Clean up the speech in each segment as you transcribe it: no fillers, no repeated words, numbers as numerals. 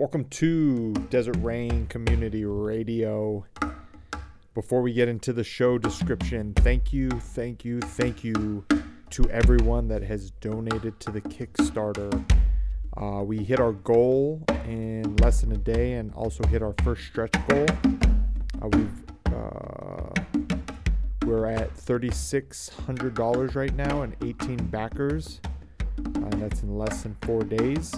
Welcome to Desert Rain Community Radio. Before we get into the show description, thank you to everyone that has donated to the Kickstarter. We hit our goal in less than a day and also hit our first stretch goal. We're at $3,600 right now and 18 backers. That's in less than 4 days.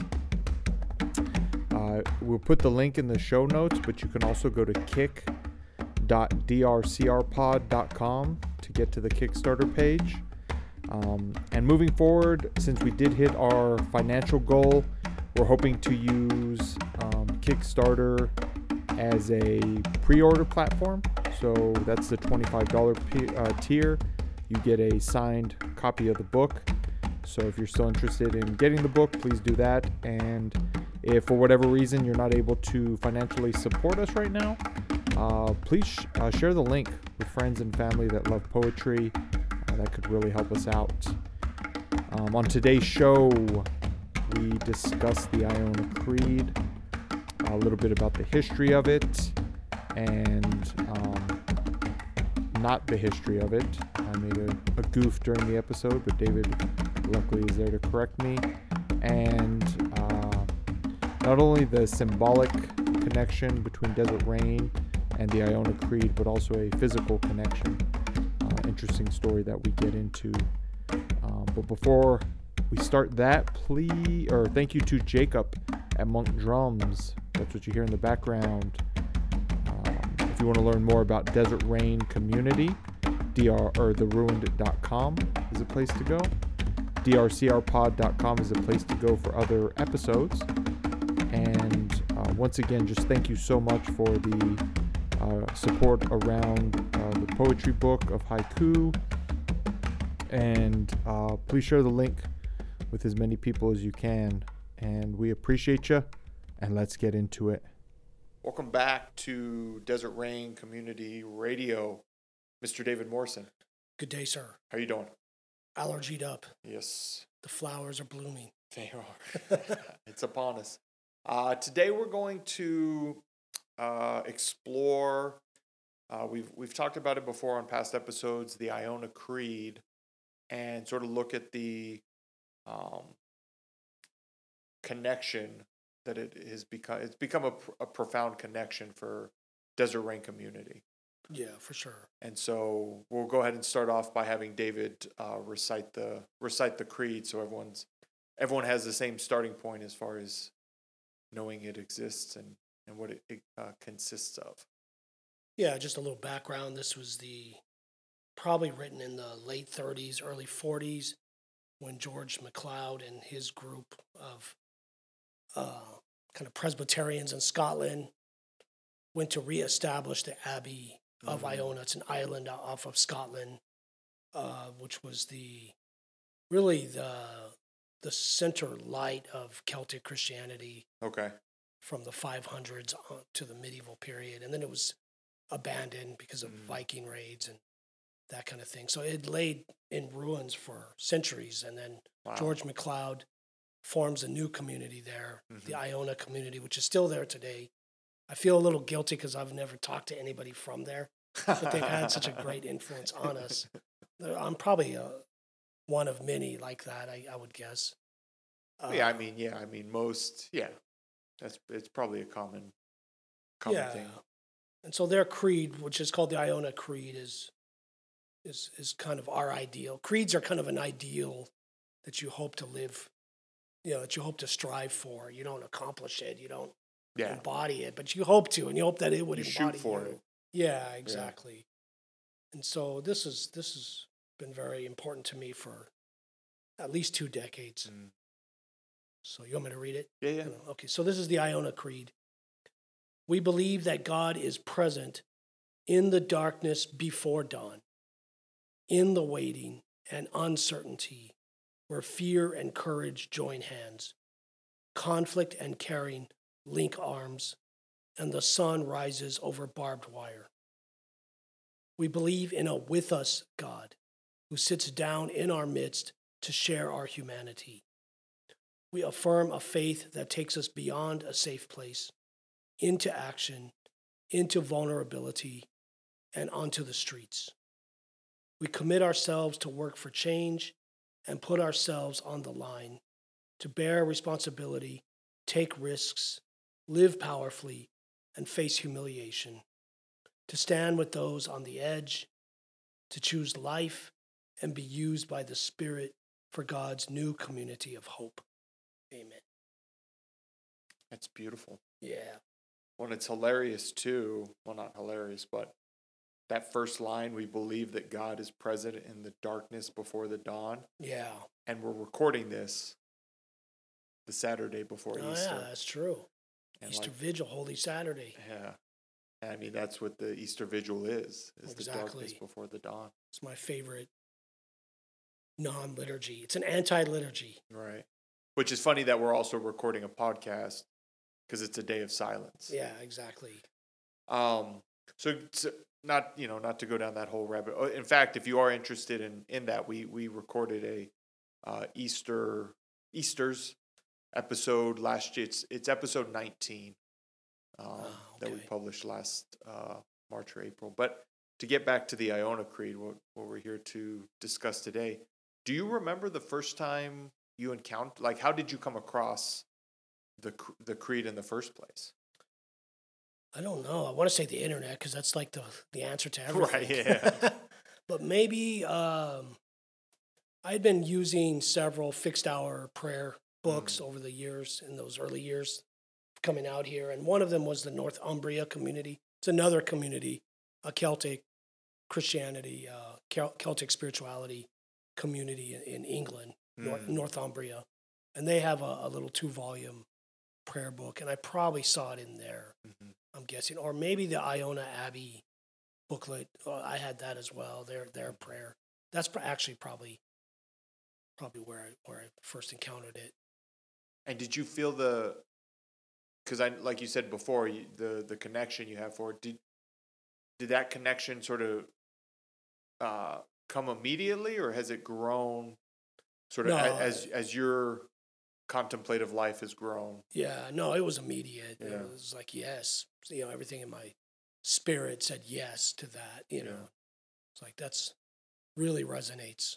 We'll put the link in the show notes, but you can also go to kick.drcrpod.com to get to the Kickstarter page. And moving forward, since we did hit our financial goal, we're hoping to use Kickstarter as a pre-order platform. So that's the $25 tier. You get a signed copy of the book. So if you're still interested in getting the book, please do that. And if for whatever reason you're not able to financially support us right now, please share the link with friends and family that love poetry. That could really help us out. On today's show, we discuss the Iona Creed, a little bit about the history of it, and not the history of it. I made a goof during the episode, but David luckily is there to correct me. And not only the symbolic connection between Desert Rain and the Iona Creed, but also a physical connection. Interesting story that we get into. But before we start that, thank you to Jacob at Monk Drums. That's what you hear in the background. If you want to learn more about Desert Rain Community, theruined.com is a place to go. DRCRPod.com is a place to go for other episodes. And once again, just thank you so much for the support around the poetry book of haiku, and please share the link with as many people as you can, and we appreciate you. And let's get into it. Welcome back to Desert Rain Community Radio, Mr. David Morrison. Good day, sir. How are you doing? Allergied up. Yes. The flowers are blooming. They are. It's upon us. Today we're going to explore, we've talked about it before on past episodes, the Iona Creed, and sort of look at the connection that it has become. It's become a profound connection for Desert Rain Community. Yeah, for sure. And so we'll go ahead and start off by having David recite the creed, so everyone has the same starting point as far as knowing it exists and what it consists of. Yeah, just a little background. This was probably written in the late 30s, early 40s, when George MacLeod and his group of kind of Presbyterians in Scotland went to reestablish the Abbey of Iona. It's an island off of Scotland, which was really the center light of Celtic Christianity. Okay. From the 500s to the medieval period. And then it was abandoned because of Viking raids and that kind of thing. So it laid in ruins for centuries. And then George MacLeod forms a new community there, the Iona community, which is still there today. I feel a little guilty because I've never talked to anybody from there, but they've had such a great influence on us. I'm probably one of many like that, I would guess. It's probably a common thing. And so their creed, which is called the Iona Creed, is kind of our ideal. Creeds are kind of an ideal that you hope to live, that you hope to strive for. You don't accomplish it, you don't embody it, but you hope to, and you hope that it would embody it. Yeah, exactly. Yeah. And so this has been very important to me for at least 2 decades. Mm. So you want me to read it? Yeah. Okay, so this is the Iona Creed. We believe that God is present in the darkness before dawn, in the waiting and uncertainty where fear and courage join hands, conflict and caring link arms, and the sun rises over barbed wire. We believe in a with us God who sits down in our midst to share our humanity. we affirm a faith that takes us beyond a safe place, into action, into vulnerability, and onto the streets. We commit ourselves to work for change and put ourselves on the line, to bear responsibility, take risks, live powerfully, and face humiliation, to stand with those on the edge, to choose life and be used by the Spirit for God's new community of hope. Amen. That's beautiful. Yeah. Well, it's hilarious too. Well, not hilarious, but that first line, we believe that God is present in the darkness before the dawn. Yeah. And we're recording this the Saturday before Easter. Yeah, that's true. And Easter Vigil, Holy Saturday. Yeah. I mean, that's what the Easter Vigil is exactly. The darkness before the dawn. It's my favorite non-liturgy. It's an anti-liturgy. Right. Which is funny that we're also recording a podcast because it's a day of silence. Yeah, exactly. So not, you know, not to go down that whole rabbit. In fact, if you are interested in that, we recorded a Easter's episode last year. It's episode 19. That we published last March or April. But to get back to the Iona Creed, what we're here to discuss today, do you remember the first time you encountered, like, how did you come across the Creed in the first place? I don't know. I want to say the internet because that's like the answer to everything. Right, yeah. But maybe I'd been using several fixed-hour prayer books over the years, in those early years coming out here, and one of them was the Northumbria community. It's another community, a Celtic Christianity, Celtic spirituality community in England, Northumbria, and they have a little 2-volume prayer book, and I probably saw it in there, I'm guessing, or maybe the Iona Abbey booklet. I had that as well, their prayer. That's actually probably where I first encountered it. And did you feel because I, like you said before, the connection you have for it, did that connection sort of come immediately, or has it grown sort of as your contemplative life has grown? Yeah, no, it was immediate. Yeah. It was like, yes, you know, everything in my spirit said yes to that, you know. It's like, that's really resonates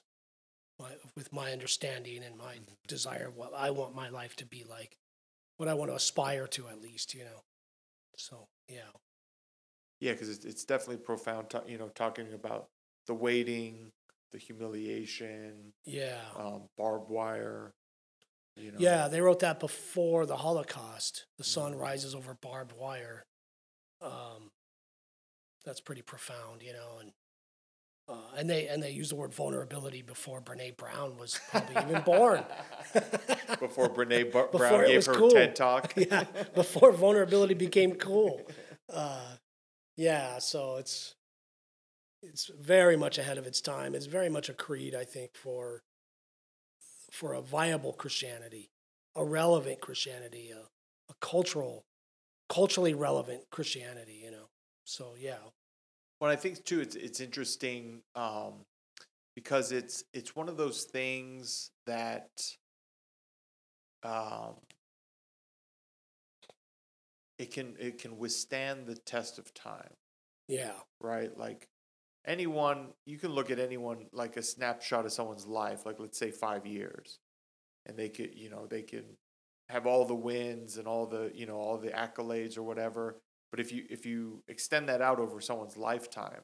with my understanding and my desire of what I want my life to be like. What I want to aspire to, at least, you know. So, yeah. Yeah, because it's definitely profound, you know, talking about the waiting, the humiliation. Yeah. Barbed wire, you know. Yeah, they wrote that before the Holocaust. The sun rises over barbed wire. That's pretty profound, you know. And they used the word vulnerability before Brene Brown was probably even born. Before Brene Brown gave her cool TED Talk. Yeah, before vulnerability became cool. Yeah, so it's very much ahead of its time. It's very much a creed, I think, for a viable Christianity, a relevant Christianity, a culturally relevant Christianity, you know. So, yeah. Well, I think too, it's interesting because it's one of those things that it can withstand the test of time. Yeah. Right. Like anyone, you can look at anyone, like a snapshot of someone's life, like let's say 5 years, and they can have all the wins and all the, you know, all the accolades or whatever. But if you extend that out over someone's lifetime,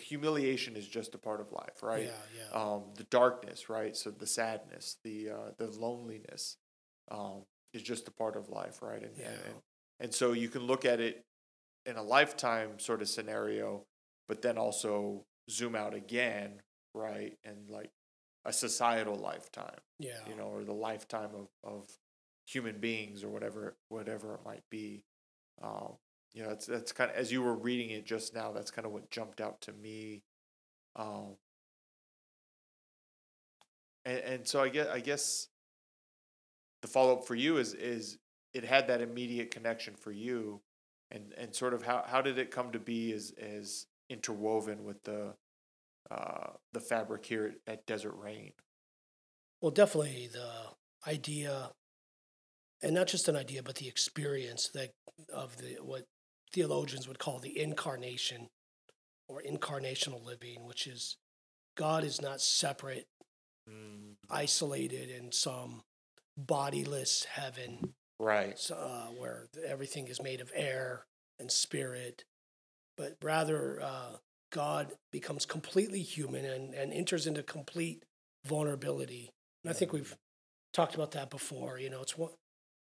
humiliation is just a part of life, right? Yeah, yeah. The darkness, right? So the sadness, the loneliness, is just a part of life, right? And, yeah. And so you can look at it in a lifetime sort of scenario, but then also zoom out again, right? And like a societal lifetime, yeah, you know, or the lifetime of human beings or whatever it might be. You know, that's kind of, as you were reading it just now, that's kind of what jumped out to me. And so I guess the follow-up for you is it had that immediate connection for you, and sort of how did it come to be as interwoven with the fabric here at Desert Rain? Well, definitely the idea, and not just an idea, but the experience that of the what theologians would call the incarnation or incarnational living, which is God is not separate, isolated in some bodiless heaven, right? Where everything is made of air and spirit, but rather God becomes completely human and enters into complete vulnerability. And I think we've talked about that before. You know, it's one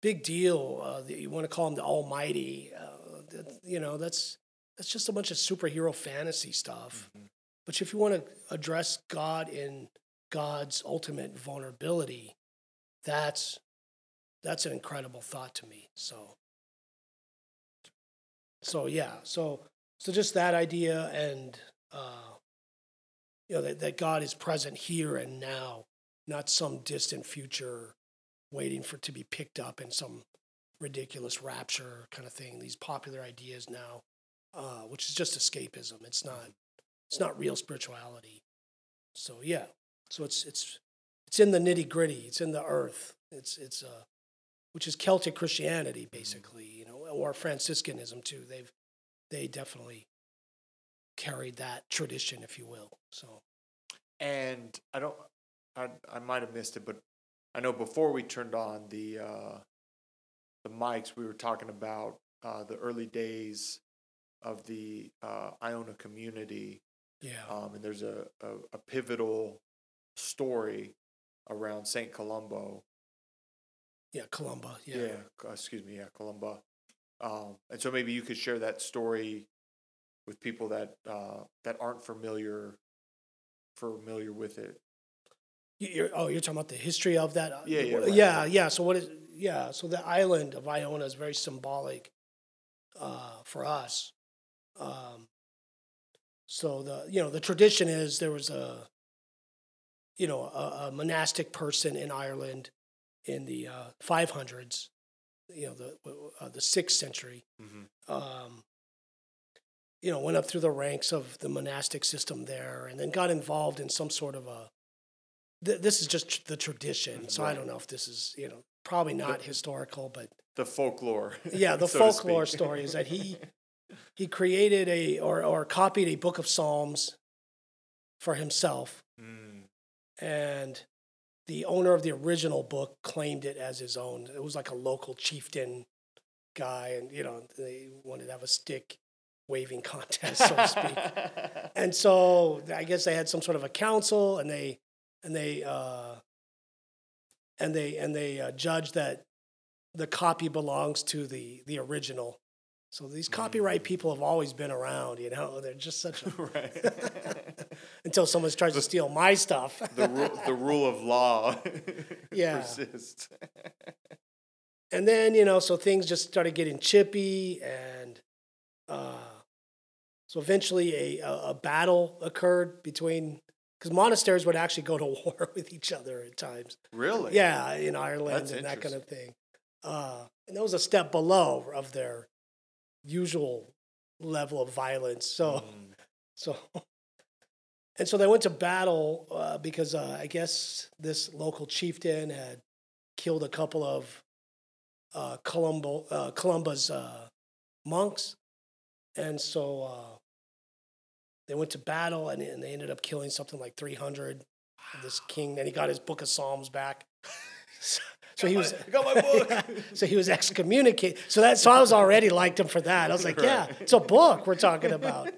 big deal. You want to call him the Almighty. That's just a bunch of superhero fantasy stuff. Mm-hmm. But if you want to address God in God's ultimate vulnerability, that's an incredible thought to me. So just that idea, and that God is present here and now, not some distant future, waiting for to be picked up in some ridiculous rapture kind of thing. These popular ideas now, which is just escapism. It's not real spirituality. So yeah, so it's in the nitty gritty. It's in the earth. It's which is Celtic Christianity basically, or Franciscanism too. They definitely carried that tradition, if you will. So, and I might have missed it, but I know before we turned on the mics, we were talking about the early days of the Iona community. Yeah, and there's a pivotal story around St. Columba. Yeah, Columba. Yeah, excuse me. Yeah, Columba. And so maybe you could share that story with people that aren't familiar with it. You're talking about the history of that? Yeah, right. Yeah. So the island of Iona is very symbolic for us. So the tradition is there was a monastic person in Ireland in the 500s. The 6th century, mm-hmm. Went up through the ranks of the monastic system there and then got involved in some sort of this is just the tradition, right. So I don't know if this is, probably not historical, but... The folklore. Yeah, the so folklore story is that he created or copied a book of Psalms for himself, and... The owner of the original book claimed it as his own. It was like a local chieftain guy, and they wanted to have a stick waving contest, so to speak. And so I guess they had some sort of a council, and they judged that the copy belongs to the original. So these copyright people have always been around, They're just such a... Right. Until someone tries to steal my stuff. The rule of law persists. And then, so things just started getting chippy, and so eventually a battle occurred between... Because monasteries would actually go to war with each other at times. Really? Yeah, in Ireland and that kind of thing. And that was a step below of their... usual level of violence. So they went to battle because I guess this local chieftain had killed a couple of Columba's monks, and so they went to battle and they ended up killing something like 300 of this king, and he got his book of Psalms back. So I got my book. Yeah, so he was excommunicated. So I was already liked him for that. I was like, yeah, it's a book we're talking about.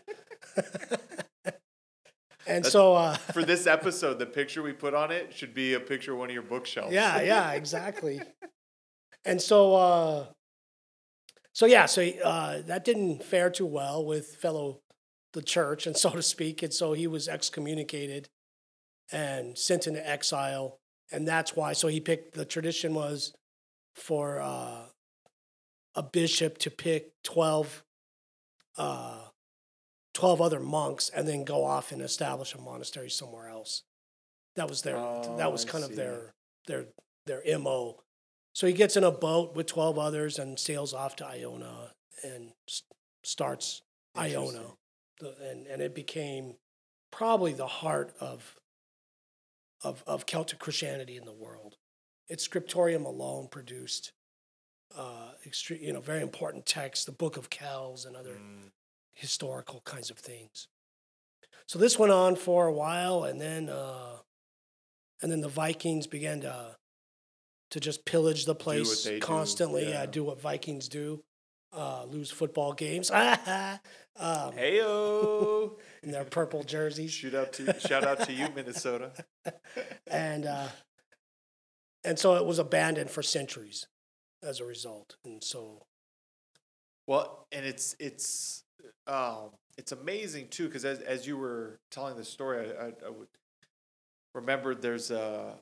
For this episode, the picture we put on it should be a picture of one of your bookshelves. Yeah, exactly. And so that didn't fare too well with the church, and so to speak. And so he was excommunicated and sent into exile. And that's why, so he picked, the tradition was for a bishop to pick 12 other monks and then go off and establish a monastery somewhere else. That was their MO. So he gets in a boat with 12 others and sails off to Iona and starts Iona. And it became probably the heart of of Celtic Christianity in the world. Its scriptorium alone produced very important texts, the Book of Kells and other historical kinds of things. So this went on for a while, and then the Vikings began to just pillage the place constantly. Do what Vikings do, lose football games. Heyo! In their purple jerseys. Shout out to you, Minnesota. And so it was abandoned for centuries as a result, and so. Well, and it's amazing too, because as you were telling the story, I would remember there's the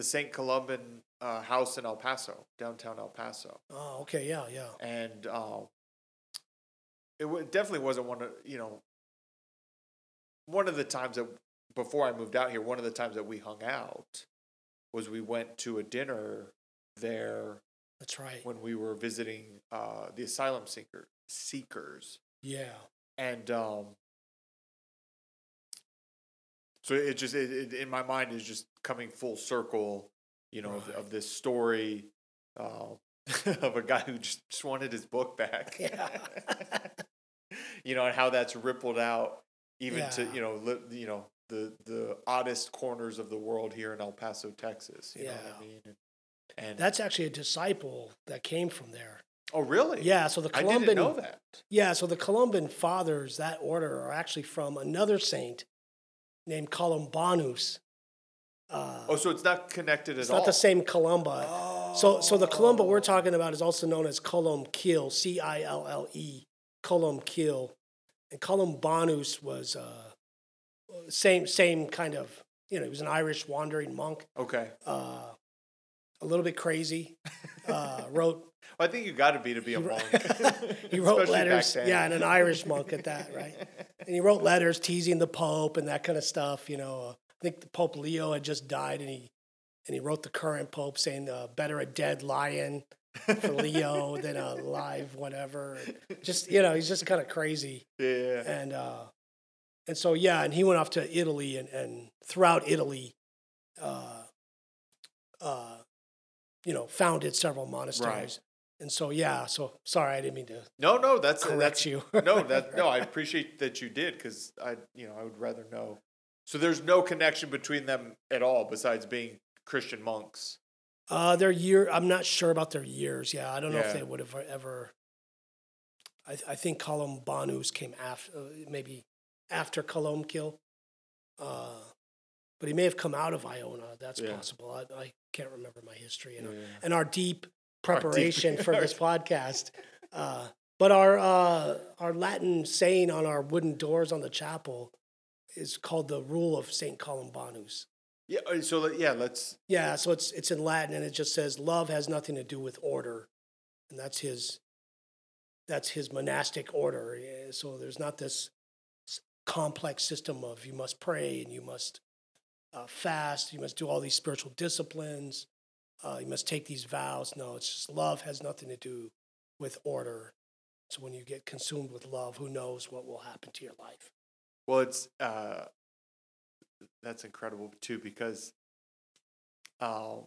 Saint Columban house in El Paso, downtown El Paso. Oh, okay, yeah. And it definitely wasn't one of the times that we hung out was we went to a dinner there. That's right. When we were visiting the asylum seekers. Yeah. And so it just, in my mind, is just coming full circle, right. of this story of a guy who just wanted his book back. Yeah. And how that's rippled out even to, the oddest corners of the world here in El Paso, Texas. You know what I mean? And that's actually a disciple that came from there. Oh, really? Yeah. So the Columban, I didn't know that. Yeah. So the Columban fathers, that order, are actually from another saint named Columbanus. So it's not connected at all. It's not the same Columba. Oh. So the Columba we're talking about is also known as Columbkill, Cille, Columbkill, and Columbanus was same kind of he was an Irish wandering monk. Okay. A little bit crazy. Wrote. Well, I think you got to be a monk. He wrote letters. Yeah, and an Irish monk at that, right? And he wrote letters teasing the Pope and that kind of stuff. I think the Pope Leo had just died, and he wrote the current Pope saying, "Better a dead lion for Leo than a live whatever." He's just kind of crazy. Yeah. And so and he went off to Italy and throughout Italy, founded several monasteries. Right. And so, so sorry, I didn't mean to. No, that's you. No, I appreciate that you did, because I would rather know. So there's no connection between them at all, besides being Christian monks. I'm not sure about their years. Yeah, I don't know if they would have ever. I think Columbanus came after, maybe after Columbkill, but he may have come out of Iona. That's possible. I can't remember my history and our deep preparation for this podcast. But our Latin saying on our wooden doors on the chapel is called the Rule of Saint Columbanus. Yeah. So let's. Yeah. So it's in Latin, and it just says love has nothing to do with order, and that's his monastic order. So there's not this complex system of you must pray and you must fast, you must do all these spiritual disciplines. You must take these vows. No, it's just love has nothing to do with order. So when you get consumed with love, who knows what will happen to your life? Well, it's that's incredible too, because and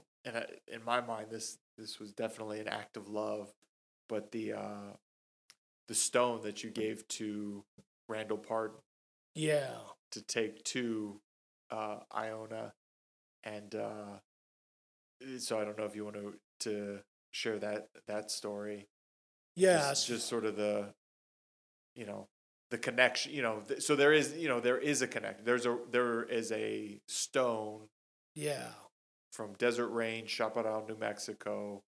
in my mind, this was definitely an act of love. But the stone that you gave to Randall Parton, to take to Iona, and. So I don't know if you want to share that story. Yeah, just sort of the, the connection. So there is, there is a connection. There is a stone. Yeah. From Desert Rain, Chaparral, New Mexico,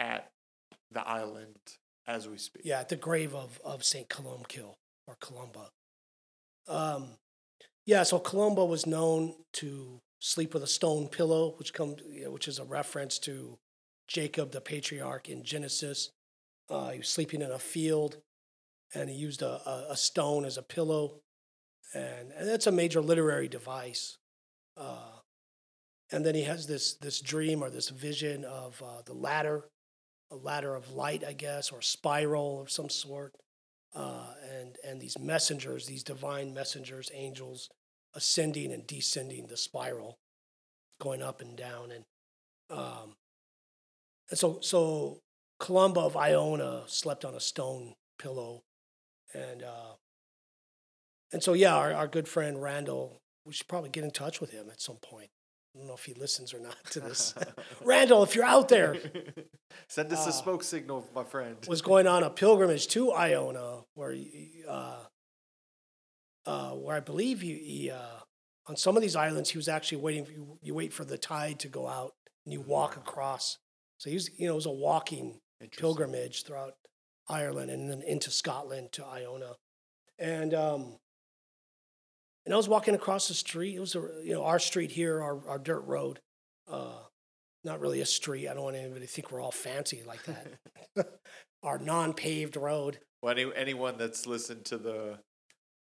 at the island as we speak. Yeah, at the grave of Saint Columbkill or Columba. So Columba was known to sleep with a stone pillow, which is a reference to Jacob the patriarch in Genesis. He was sleeping in a field, and he used a stone as a pillow, and that's a major literary device. And then he has this dream or this vision of the ladder, a ladder of light, I guess, or a spiral of some sort, and these messengers, these divine messengers, angels, ascending and descending the spiral, going up and down. And so Columba of Iona slept on a stone pillow. And so, yeah, our good friend Randall, we should probably get in touch with him at some point. I don't know if he listens or not to this. Randall, if you're out there. Send us a smoke signal, my friend. Was going on a pilgrimage to Iona where I believe he on some of these islands, he was actually waiting. You wait for the tide to go out and you walk across. So it was a walking pilgrimage throughout Ireland and then into Scotland to Iona. And I was walking across the street. It was our street here, our dirt road. Not really a street. I don't want anybody to think we're all fancy like that. Our non-paved road. Well, anyone that's listened to the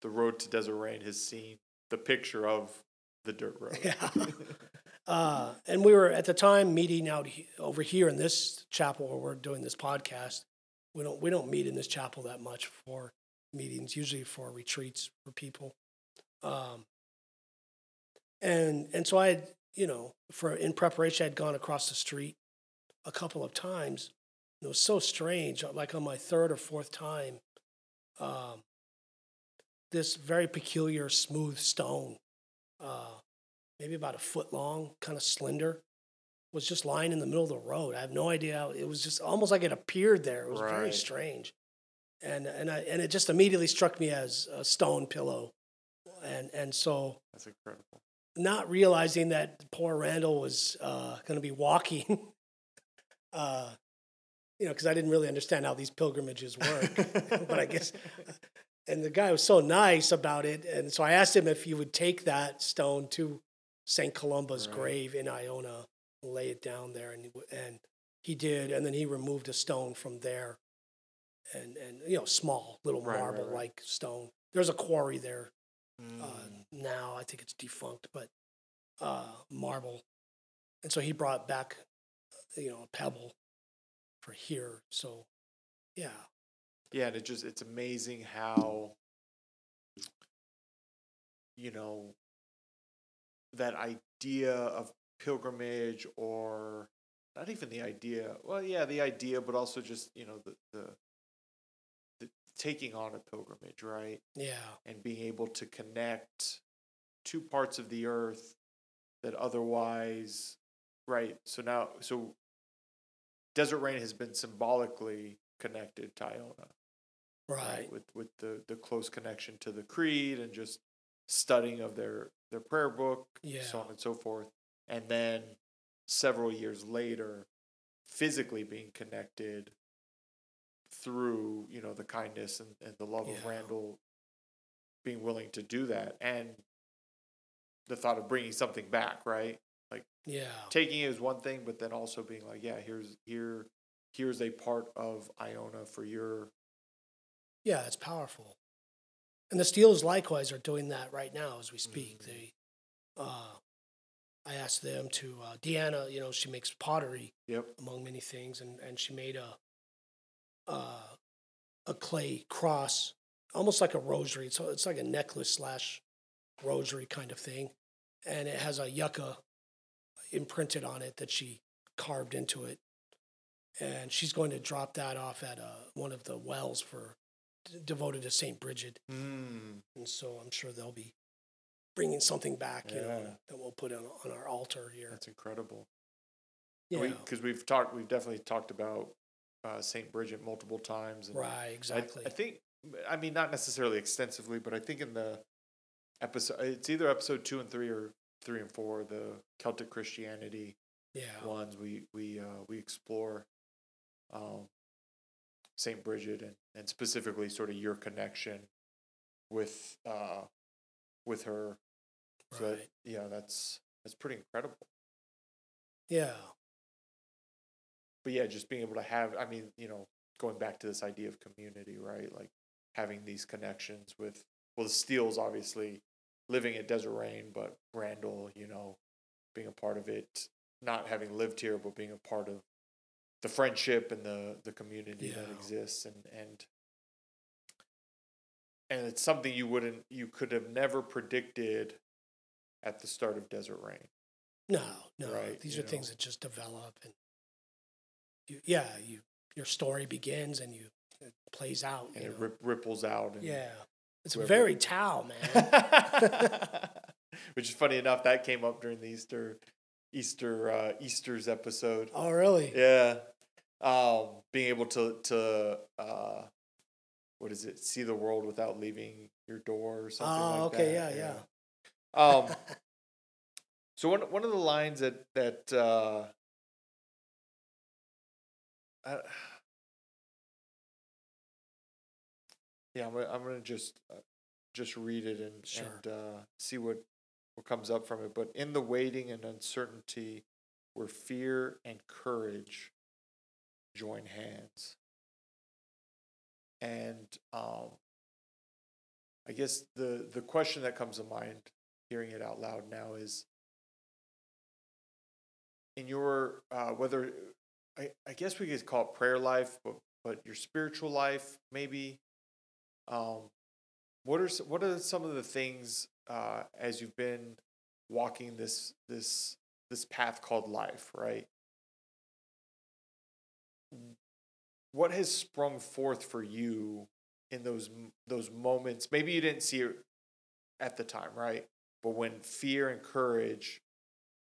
Road to Desert Rain has seen the picture of the dirt road. Yeah. And we were, at the time, meeting out over here in this chapel where we're doing this podcast. We don't meet in this chapel that much for meetings, usually for retreats for people. And so I had, in preparation, I had gone across the street a couple of times. It was so strange, like on my third or fourth time, this very peculiar smooth stone, maybe about a foot long, kind of slender, was just lying in the middle of the road. I have no idea how, it was just almost like it appeared there. It was right. Very strange. And it just immediately struck me as a stone pillow. And so that's incredible. Not realizing that poor Randall was going to be walking, because I didn't really understand how these pilgrimages work. But I guess, and the guy was so nice about it, and so I asked him if he would take that stone to St. Columba's grave in Iona, and lay it down there, and he did, and then he removed a stone from there, and small little marble like stone. There's a quarry there. Now I think it's defunct, but marble, and so he brought back, a pebble for here. So, yeah, and it's amazing how that idea of pilgrimage, or not even the idea. Well, yeah, the idea, but also just the taking on a pilgrimage, right? Yeah, and being able to connect two parts of the earth that otherwise, right? So Desert Rain has been symbolically connected to Iona, right? With the close connection to the creed and just studying of their prayer book, so on and so forth. And then several years later, physically being connected through, the kindness and the love of Randall, being willing to do that, and the thought of bringing something back, right? Like, taking it is one thing, but then also being like, here's a part of Iona for your... Yeah, it's powerful. And the Steelers likewise are doing that right now as we speak. Mm-hmm. I asked them to... Deanna, she makes pottery, among many things, and she made a clay cross, almost like a rosary. So it's like a necklace / rosary kind of thing. And it has a yucca imprinted on it that she carved into it. And she's going to drop that off at one of the wells devoted to Saint Bridget. Mm. And so I'm sure they'll be bringing something back, that we'll put on our altar here. That's incredible. Yeah. Because we've definitely talked about Saint Bridget multiple times. And right, exactly. I think, not necessarily extensively, but I think in the episode, it's either episode 2 and 3 or 3 and 4, the Celtic Christianity ones, we explore Saint Bridget and specifically sort of your connection with her. Right. So that, that's pretty incredible. Yeah. But yeah, just being able to have, going back to this idea of community, right? Like having these connections with, the Steels obviously living at Desert Rain, but Randall, being a part of it, not having lived here, but being a part of the friendship and the community that exists, and it's something you could have never predicted at the start of Desert Rain. No. Right? These are things that just develop, and your story begins and it plays out, and it ripples out. And it's very Tao, man. Which is funny enough, that came up during the Easter's episode. Oh, really? Yeah. Being able to see the world without leaving your door or something that. Yeah. So one of the lines that I'm going to just read it and see what comes up from it. But in the waiting and uncertainty where fear and courage join hands. And I guess the question that comes to mind hearing it out loud now is, in your, whether, I guess we could call it prayer life, but your spiritual life maybe, what are some of the things as you've been walking this path called life, right? What has sprung forth for you in those moments? Maybe you didn't see it at the time, right? But when fear and courage,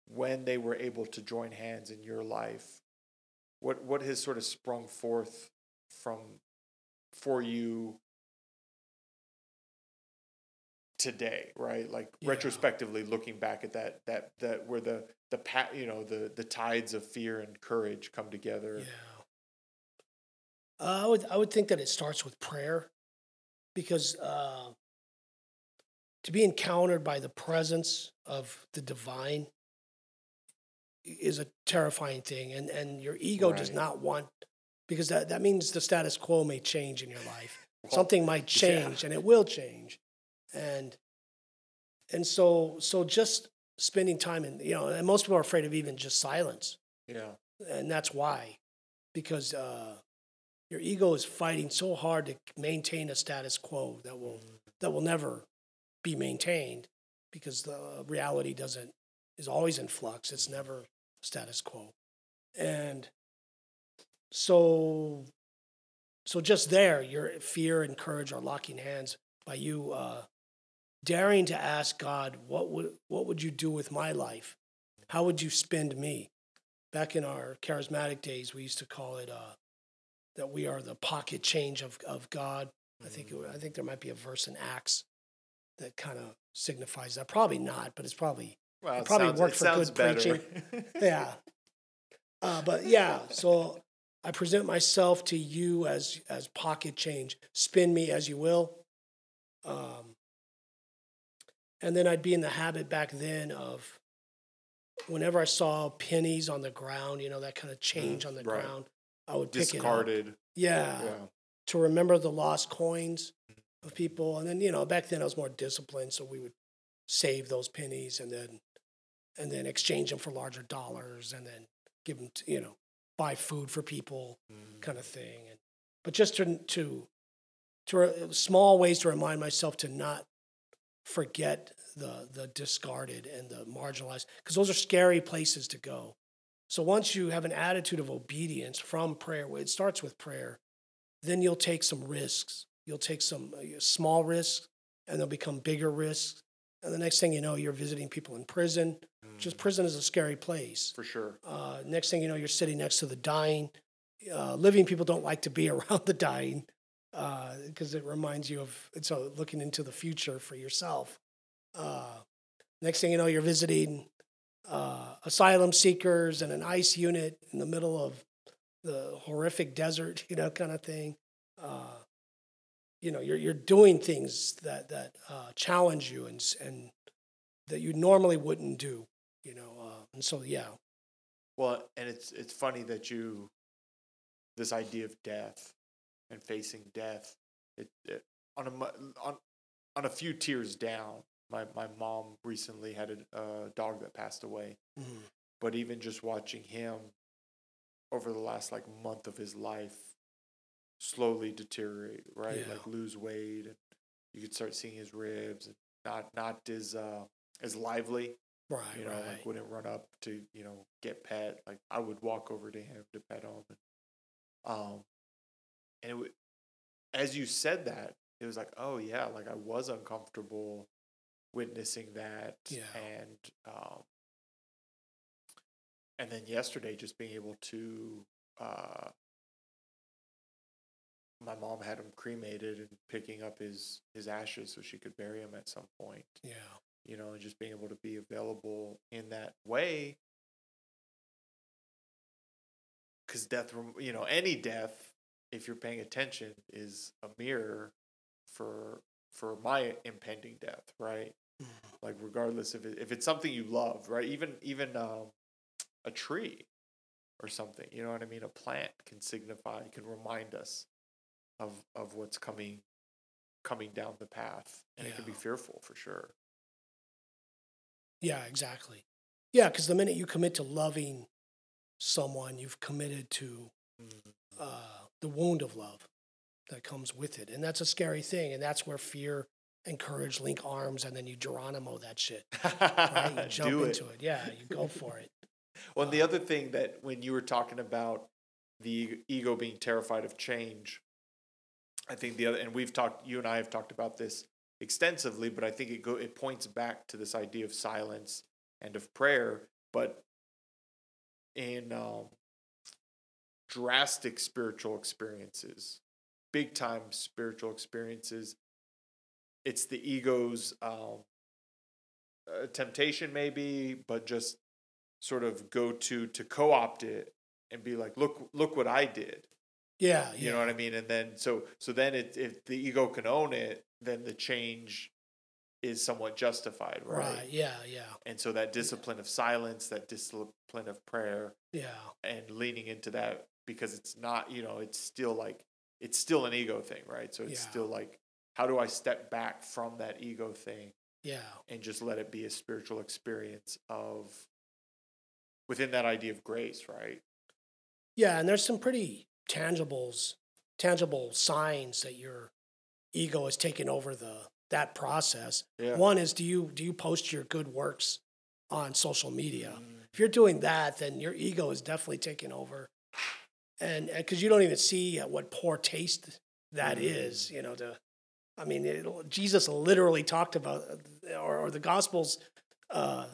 when they were able to join hands in your life, what has sort of sprung forth for you today, right? Like retrospectively looking back at that where the tides of fear and courage come together. Yeah. I would think that it starts with prayer, because to be encountered by the presence of the divine is a terrifying thing, and your ego does not want, because that means the status quo may change in your life. Something might change, and it will change. And so just spending time in, and most people are afraid of even just silence. Yeah. And that's why, because your ego is fighting so hard to maintain a status quo that will never be maintained, because the reality is always in flux. It's never status quo. And so just there, your fear and courage are locking hands by you, daring to ask God, what would you do with my life? How would you spend me? Back in our charismatic days, we used to call it that we are the pocket change of God. Mm-hmm. I think there might be a verse in Acts that kind of signifies that. Probably not, but it's probably worked for good preaching. Yeah, but yeah. So I present myself to you as pocket change. Spend me as you will. And then I'd be in the habit back then of, whenever I saw pennies on the ground, that kind of change on the ground, I would pick it up. Yeah. To remember the lost coins of people. And then, back then I was more disciplined, so we would save those pennies and then exchange them for larger dollars, and then give them, buy food for people, kind of thing. But just to small ways to remind myself to not forget the discarded and the marginalized, because those are scary places to go. So once you have an attitude of obedience from prayer, it starts with prayer, then you'll take some risks. You'll take some small risks, and they'll become bigger risks. And the next thing you know, you're visiting people in prison. Just prison is a scary place. For sure. Next thing you know, you're sitting next to the dying. Living people don't like to be around the dying, because it reminds you of, so looking into the future for yourself. Next thing you know, you're visiting asylum seekers and an ICE unit in the middle of the horrific desert, kind of thing. You're doing things that challenge you and that you normally wouldn't do, and so yeah. Well, and it's funny that this idea of death and facing death, it on a few tiers down, my mom recently had a dog that passed away, but even just watching him over the last month of his life slowly deteriorate, right? Yeah. Lose weight, and you could start seeing his ribs, and not his as lively. Right, you know, right. Like wouldn't run up to, you know, get Pat. Like I would walk over to him to pet him. And it would, as you said that, it was like, oh yeah, like I was uncomfortable witnessing that. Yeah. And then yesterday, just being able to, my mom had him cremated and picking up his ashes so she could bury him at some point. Yeah. You know, and just being able to be available in that way. Because death, you know, any death, if you're paying attention, is a mirror for my impending death, right? Like, regardless if it's something you love, right? Even a tree or something, you know what I mean? A plant can signify, can remind us of what's coming down the path. And it can be fearful for sure. Yeah, exactly. Yeah, because the minute you commit to loving someone, you've committed to the wound of love that comes with it. And that's a scary thing. And that's where fear and courage link arms, and then you Geronimo that shit. Right? You jump into it. Yeah, you go for it. Well, the other thing that when you were talking about the ego being terrified of change, I think the other, and you and I have talked about this extensively, but I think it points back to this idea of silence and of prayer. But in drastic spiritual experiences, big time spiritual experiences, it's the ego's temptation, maybe, but just sort of go to co-opt it and be like, look what I did. Yeah, you know what I mean? And then so then if the ego can own it, then the change is somewhat justified, right? Right, yeah. And so that discipline of silence, that discipline of prayer, and leaning into that, because it's not, you know, it's still an ego thing, right? So it's still like, how do I step back from that ego thing? Yeah. And just let it be a spiritual experience of, within that idea of grace, right? Yeah, and there's some pretty tangible signs that your ego has taken over that process. Yeah. One is, do you post your good works on social media? Mm. If you're doing that, then your ego is definitely taking over, and because you don't even see what poor taste that is, you know. Jesus literally talked about, or the Gospels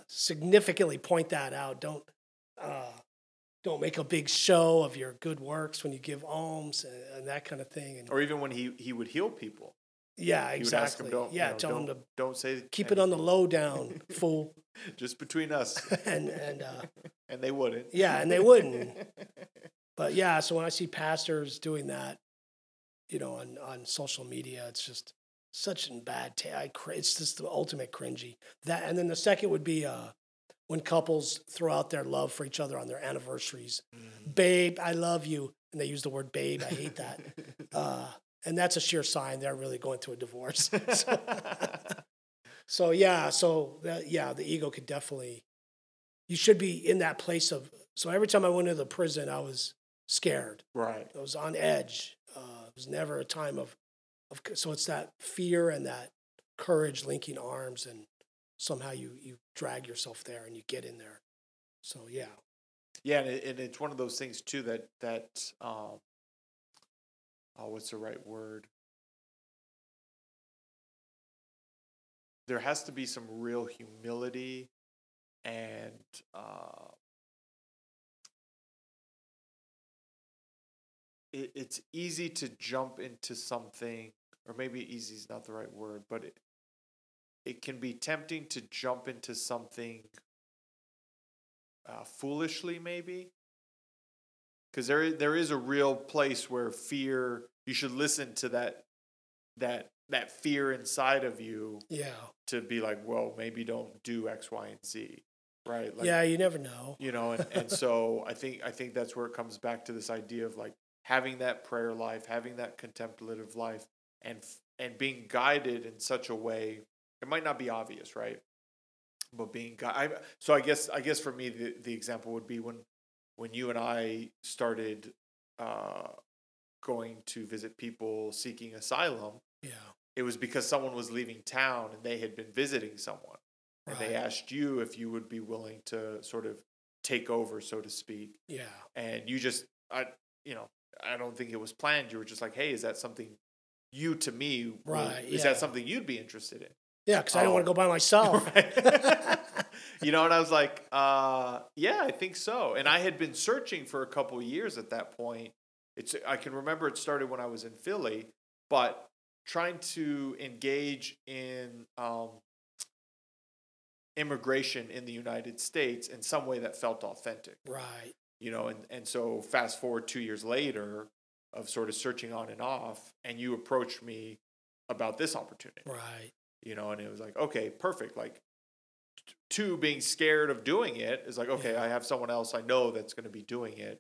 significantly point that out. Don't make a big show of your good works when you give alms and that kind of thing. And, or even when he would heal people. Yeah, exactly. He would ask them, don't say anything. Keep it on the low down, fool. Just between us. And they wouldn't. Yeah, and they wouldn't. But yeah, so when I see pastors doing that, you know, on social media, it's just such a bad it's just the ultimate cringy. That, and then the second would be when couples throw out their love for each other on their anniversaries. Mm. Babe, I love you. And they use the word babe. I hate that. And that's a sheer sign they're really going through a divorce. The ego could definitely, you should be in that place of, so every time I went into the prison, I was scared. Right. I was on edge. It was never a time of, so it's that fear and that courage linking arms, and somehow you drag yourself there and you get in there. So, yeah. Yeah, and it's one of those things, too, that what's the right word? There has to be some real humility and it's easy to jump into something, or maybe easy is not the right word, but it can be tempting to jump into something foolishly, maybe, because there is a real place where fear. You should listen to that fear inside of you. Yeah. To be like, well, maybe don't do X, Y, and Z, right? Like, yeah, you never know. You know, and so I think that's where it comes back to this idea of like having that prayer life, having that contemplative life, and being guided in such a way. It might not be obvious, right? But being so I guess for me the example would be when you and I started going to visit people seeking asylum. Yeah, it was because someone was leaving town and they had been visiting someone, and they asked you if you would be willing to sort of take over, so to speak. Yeah. And you just, I don't think it was planned. You were just like, hey, is that something that something you'd be interested in? Yeah, because I don't want to go by myself. Right. And I was like, yeah, I think so. And I had been searching for a couple of years at that point. I can remember it started when I was in Philly, but trying to engage in immigration in the United States in some way that felt authentic. Right. And so fast forward 2 years later of sort of searching on and off, and you approached me about this opportunity. Right. And it was like, okay, perfect. Like, two, being scared of doing it is like, okay, I have someone else I know that's going to be doing it.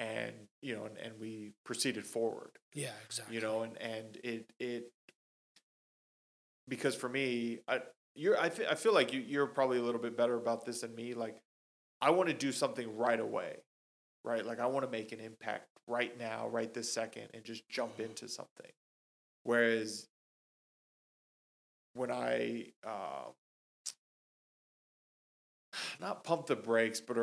And, and we proceeded forward. Yeah, exactly. And it because for me, I feel like you're probably a little bit better about this than me. Like, I want to do something right away, right? Like, I want to make an impact right now, right this second, and just jump into something. Whereas when I not pump the brakes, but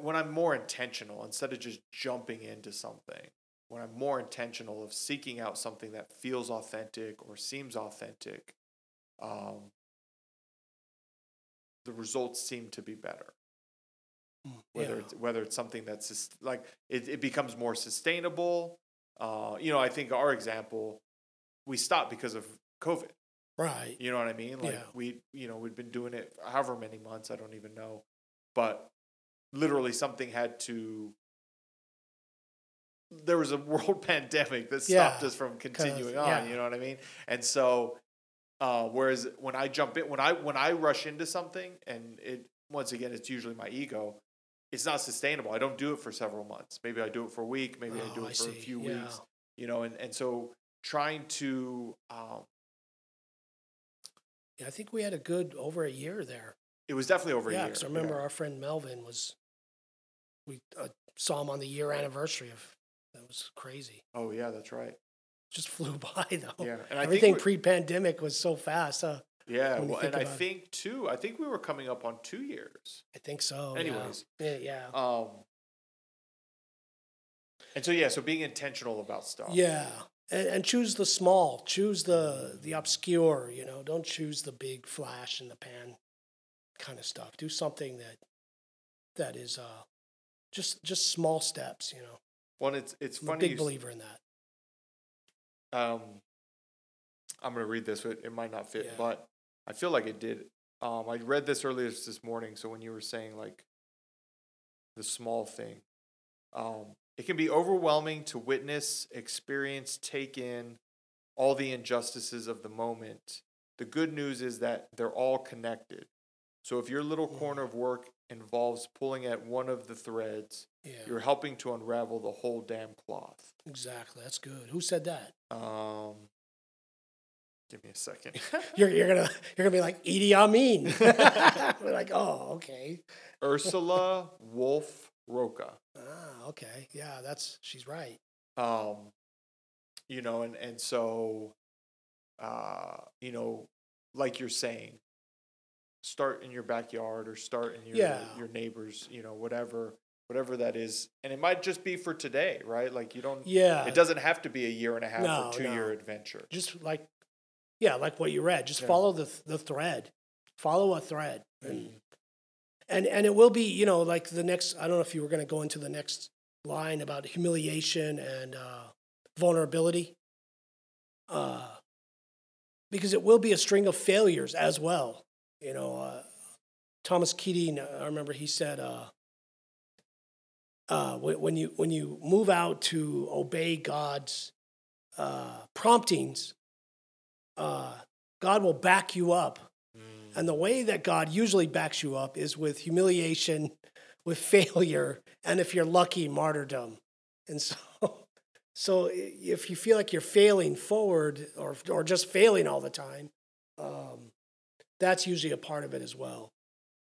when I'm more intentional, instead of just jumping into something, when I'm more intentional of seeking out something that feels authentic or seems authentic, the results seem to be better. Whether it's something that's like it becomes more sustainable. I think our example, we stopped because of COVID. Right. You know what I mean? Like we'd been doing it for however many months, I don't even know. But literally something there was a world pandemic that stopped us from continuing on, you know what I mean? And so whereas when I jump in, when I rush into something, and it, once again, it's usually my ego, it's not sustainable. I don't do it for several months. Maybe I do it for a week, maybe I do it for a few weeks, and so trying to I think we had a good over a year there. It was definitely over a year. Because I remember our friend Melvin we saw him on the year anniversary of, that was crazy. Oh yeah, that's right. Just flew by though. Yeah, and everything pre-pandemic was so fast. Yeah, well, and I think we were coming up on 2 years. I think so. Anyways, yeah. And so so being intentional about stuff. Yeah. And choose the small, choose the obscure, don't choose the big flash in the pan kind of stuff. Do something that is just small steps, Well, it's funny. I'm a big believer in that. I'm going to read this, it might not fit, but I feel like it did. I read this earlier this morning, so when you were saying like the small thing, it can be overwhelming to witness, experience, take in all the injustices of the moment. The good news is that they're all connected. So if your little corner of work involves pulling at one of the threads, you're helping to unravel the whole damn cloth. Exactly. That's good. Who said that? Give me a second. you're gonna be like Idi Amin. We're like, oh, okay. Ursula Wolf Roca. Ah, okay. Yeah, she's right. And so, like you're saying, start in your backyard or start in your neighbors, whatever that is. And it might just be for today, right? Like it doesn't have to be a year and a half or 2 year adventure. Just like what you read, just follow the thread, follow a thread. And it will be, like the next, I don't know if you were going to go into the next line about humiliation and vulnerability. Because it will be a string of failures as well. Thomas Keating, I remember he said, when you move out to obey God's promptings, God will back you up. And the way that God usually backs you up is with humiliation, with failure, and if you're lucky, martyrdom. And so if you feel like you're failing forward or just failing all the time, that's usually a part of it as well.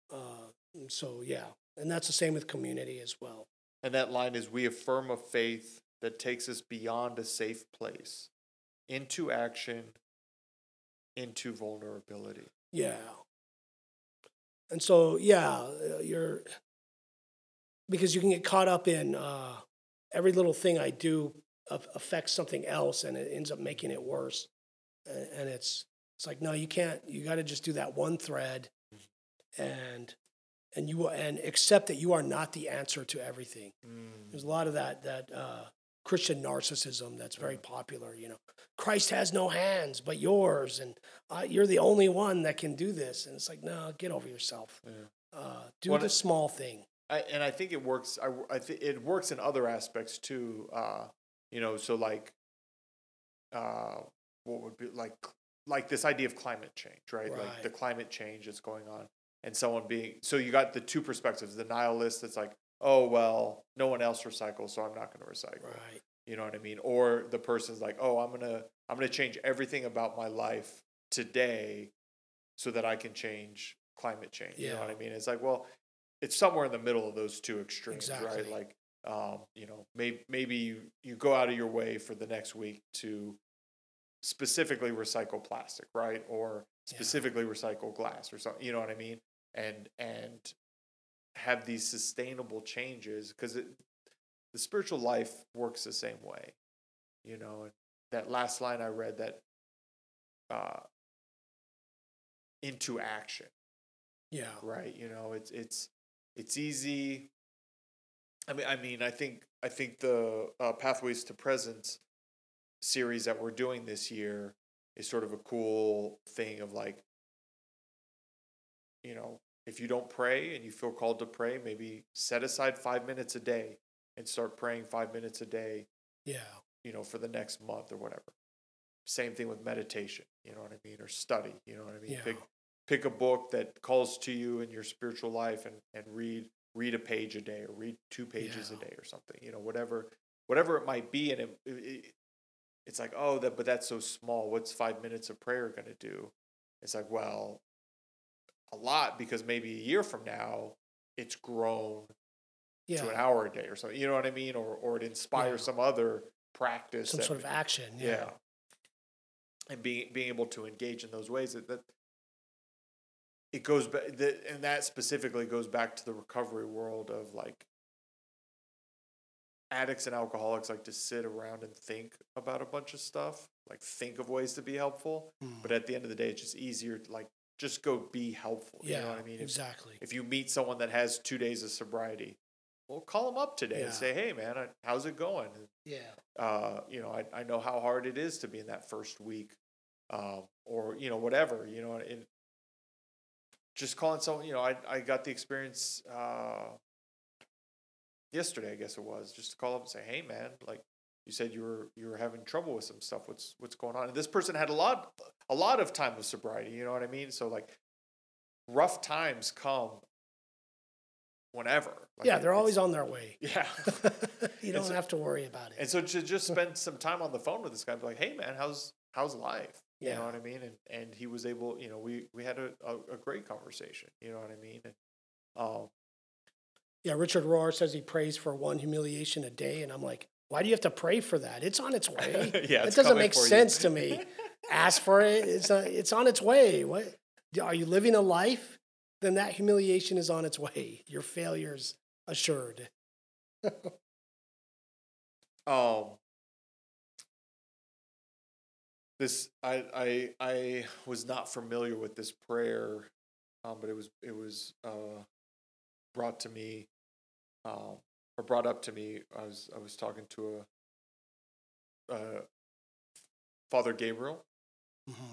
And that's the same with community as well. And that line is, we affirm a faith that takes us beyond a safe place, into action, into vulnerability. Yeah. And so, yeah, because you can get caught up in every little thing I do affects something else, and it ends up making it worse. And it's like, no, you can't. You got to just do that one thread, and accept that you are not the answer to everything. Mm. There's a lot of that Christian narcissism that's very popular. You know, Christ has no hands but yours, and you're the only one that can do this. And it's like, no, get over yourself. Yeah. Do the small thing. I think it works. It works in other aspects too. What would be like this idea of climate change, right? Like the climate change that's going on, and so you got the two perspectives: the nihilist that's like, oh well, no one else recycles, so I'm not going to recycle. Right. You know what I mean? Or the person's like, oh, I'm gonna change everything about my life today, so that I can change climate change. Yeah. You know what I mean? It's like, well, it's somewhere in the middle of those two extremes, exactly. Right? Like, maybe you go out of your way for the next week to specifically recycle plastic, right? Or specifically recycle glass or something, you know what I mean? And have these sustainable changes, because the spiritual life works the same way, you know? And that last line I read, that into action. Yeah. Right. You know, it's easy. I mean, I think the Pathways to Presence series that we're doing this year is sort of a cool thing of like, you know, if you don't pray and you feel called to pray, maybe set aside 5 minutes a day and start praying 5 minutes a day. Yeah. You know, for the next month or whatever. Same thing with meditation. You know what I mean? Or study. You know what I mean? Yeah. Pick a book that calls to you in your spiritual life and read a page a day, or read 2 pages a day or something, you know, whatever it might be. And it's like, oh, but that's so small. What's 5 minutes of prayer going to do? It's like, well, a lot, because maybe a year from now it's grown to an hour a day or something, you know what I mean? Or it inspires some other practice. Some sort of action. Yeah. Yeah. And being able to engage in those ways that it goes back, and that specifically goes back to the recovery world of like addicts and alcoholics like to sit around and think about a bunch of stuff, like think of ways to be helpful. Mm. But at the end of the day, it's just easier to like just go be helpful. You know what I mean? Exactly. If you meet someone that has 2 days of sobriety, well, call them up today and say, hey, man, how's it going? And, I know how hard it is to be in that first week or, you know, whatever, you know, and just calling someone, you know, I got the experience yesterday, I guess it was, just to call up and say, hey, man, like you said, you were having trouble with some stuff. What's going on? And this person had a lot of time of sobriety. You know what I mean? So like rough times come whenever. Like, they're always on their way. Yeah. You don't have to worry about it. And so to just spend some time on the phone with this guy, be like, hey, man, how's life? You know what I mean? And he was able, you know, we had a great conversation, you know what I mean? And, Richard Rohr says he prays for one humiliation a day. And I'm like, why do you have to pray for that? It's on its way. It doesn't make sense to me. Ask for it. It's on its way. What? Are you living a life? Then that humiliation is on its way. Your failure's assured. This I was not familiar with this prayer, but it was brought to me, or brought up to me. I was talking to a Father Gabriel,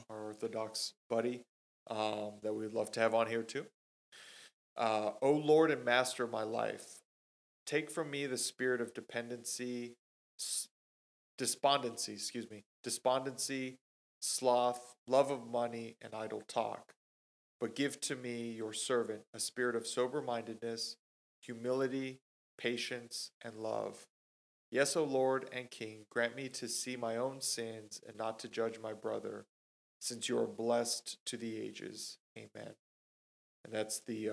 our Orthodox buddy, that we'd love to have on here too. O Lord and Master of my life, take from me the spirit of despondency, sloth, love of money, and idle talk. But give to me, your servant, a spirit of sober-mindedness, humility, patience, and love. Yes, O Lord and King, grant me to see my own sins and not to judge my brother, since you are blessed to the ages. Amen. And that's the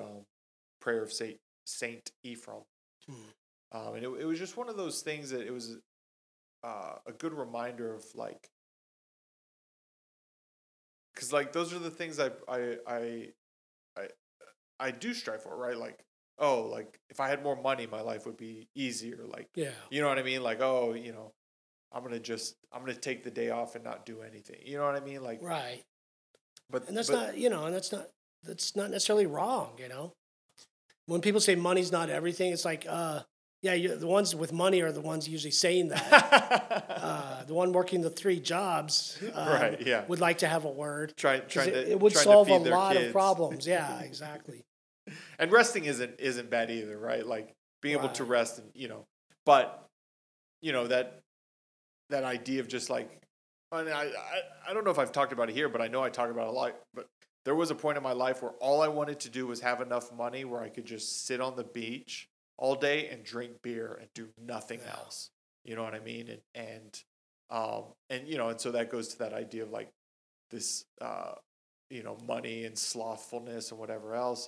prayer of Saint Ephraim. And it was just one of those things that it was a good reminder of like, because like those are the things I I do strive for, right? Like, oh, like if I had more money, my life would be easier. Like, yeah, you know what I mean? Like, oh, you know, I'm going to take the day off and not do anything. You know what I mean? Like, right. But that's not necessarily wrong. You know, when people say money's not everything, it's like, the ones with money are the ones usually saying that. The one working the 3 jobs would like to have a word. It would solve a lot of problems. Yeah, exactly. And resting isn't bad either, right? Like being able to rest, and but that idea of just like, I don't know if I've talked about it here, but I know I talk about it a lot. But there was a point in my life where all I wanted to do was have enough money where I could just sit on the beach all day and drink beer and do nothing else. You know what I mean? And so that goes to that idea of like this, money and slothfulness and whatever else.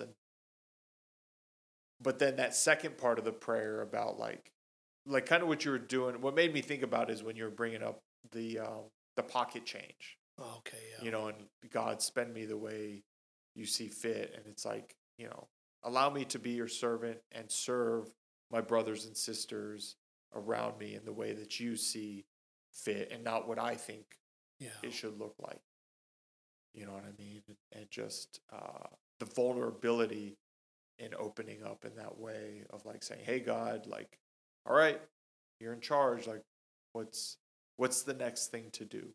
But then that second part of the prayer about like kind of what you were doing, what made me think about is when you were bringing up the pocket change. Okay. Yeah. And God, spend me the way you see fit. And it's like, allow me to be your servant and serve my brothers and sisters around me in the way that you see fit and not what I think it should look like. You know what I mean? And just the vulnerability in opening up in that way of like saying, hey, God, like, all right, you're in charge. Like, what's the next thing to do?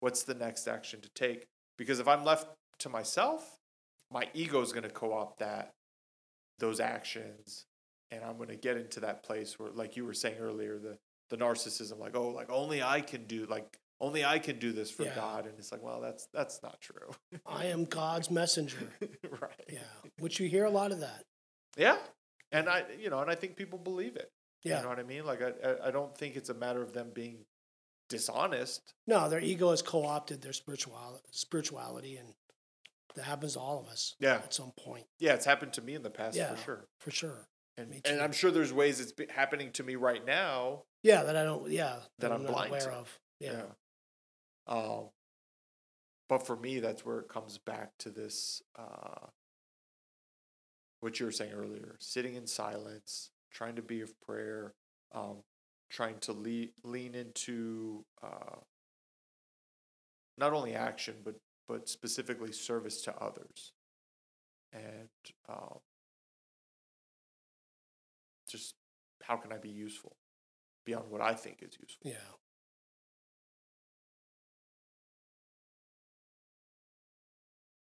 What's the next action to take? Because if I'm left to myself, my ego is going to co-opt those actions, and I'm going to get into that place where, like you were saying earlier, the narcissism, like, oh, like only I can do this for God, and it's like, well, that's not true. I am God's messenger, right? Yeah, which you hear a lot of that. Yeah, and I think people believe it. Yeah, you know what I mean? Like, I don't think it's a matter of them being dishonest. No, their ego has co-opted their spirituality and. That happens to all of us at some point. Yeah, it's happened to me in the past for sure. For sure. And I'm sure there's ways it's happening to me right now. Yeah, that I don't, that I'm blind aware of. Yeah. But for me, that's where it comes back to this, what you were saying earlier, sitting in silence, trying to be of prayer, trying to lean into not only action, but specifically service to others, and just how can I be useful beyond what I think is useful? Yeah.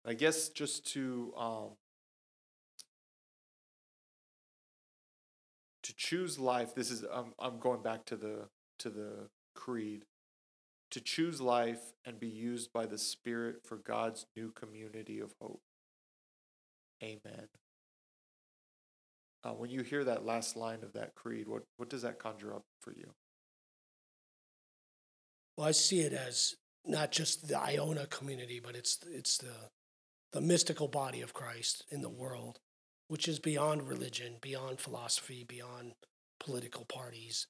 I guess just to choose life. This is I'm going back to the creed. To choose life and be used by the Spirit for God's new community of hope. Amen. When you hear that last line of that creed, what does that conjure up for you? Well, I see it as not just the Iona community, but it's the mystical body of Christ in the world, which is beyond religion, beyond philosophy, beyond political parties.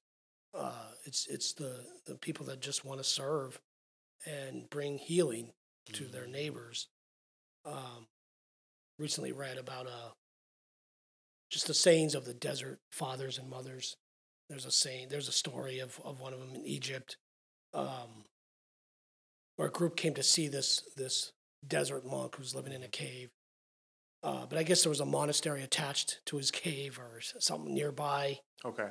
It's the people that just want to serve and bring healing to their neighbors. Recently read about just the sayings of the desert fathers and mothers. There's a saying. There's a story of one of them in Egypt, where a group came to see this desert monk who's living in a cave. But I guess there was a monastery attached to his cave or something nearby. Okay.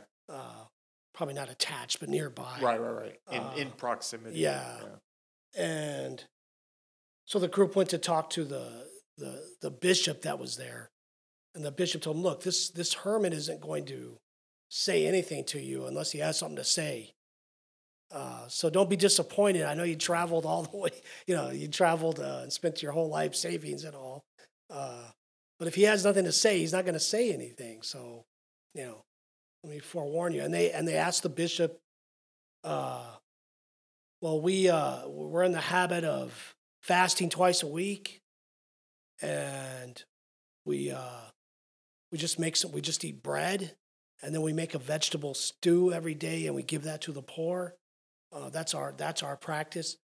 Probably not attached, but nearby. Right. In proximity. Yeah. And so the group went to talk to the bishop that was there. And the bishop told him, look, this hermit isn't going to say anything to you unless he has something to say. So don't be disappointed. I know you traveled all the way. You traveled and spent your whole life savings and all. But if he has nothing to say, he's not going to say anything. So, let me forewarn you. And they asked the bishop, we're in the habit of fasting twice a week, and we just eat bread, and then we make a vegetable stew every day, and we give that to the poor. That's our practice.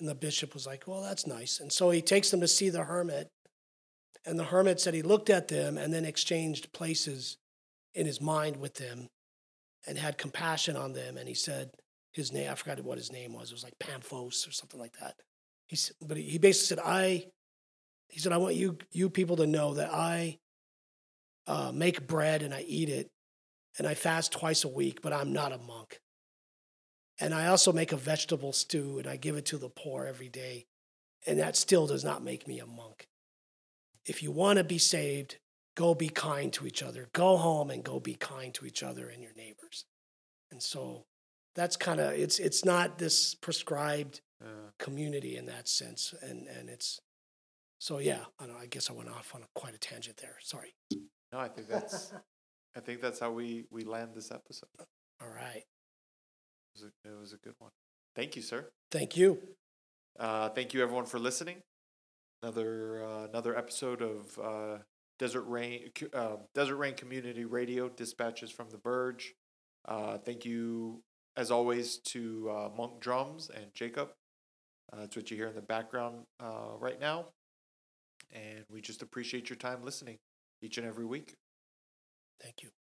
And the bishop was like, well, that's nice. And so he takes them to see the hermit, And the hermit said he looked at them and then exchanged places in his mind with them and had compassion on them. And he said his name, I forgot what his name was. It was like Pamphos or something like that. He basically said, I want you people to know that I make bread and I eat it and I fast twice a week, but I'm not a monk. And I also make a vegetable stew and I give it to the poor every day. And that still does not make me a monk. If you want to be saved, go be kind to each other. Go home and go be kind to each other and your neighbors. And so that's kind of, it's not this prescribed community in that sense. And it's, so yeah, I guess I went off on quite a tangent there. Sorry. No, I think that's how we land this episode. All right. It was a good one. Thank you, sir. Thank you. Thank you, everyone, for listening. Another episode of Desert Rain Community Radio, Dispatches from the Verge. Thank you, as always, to Monk Drums and Jacob. That's what you hear in the background right now. And we just appreciate your time listening each and every week. Thank you.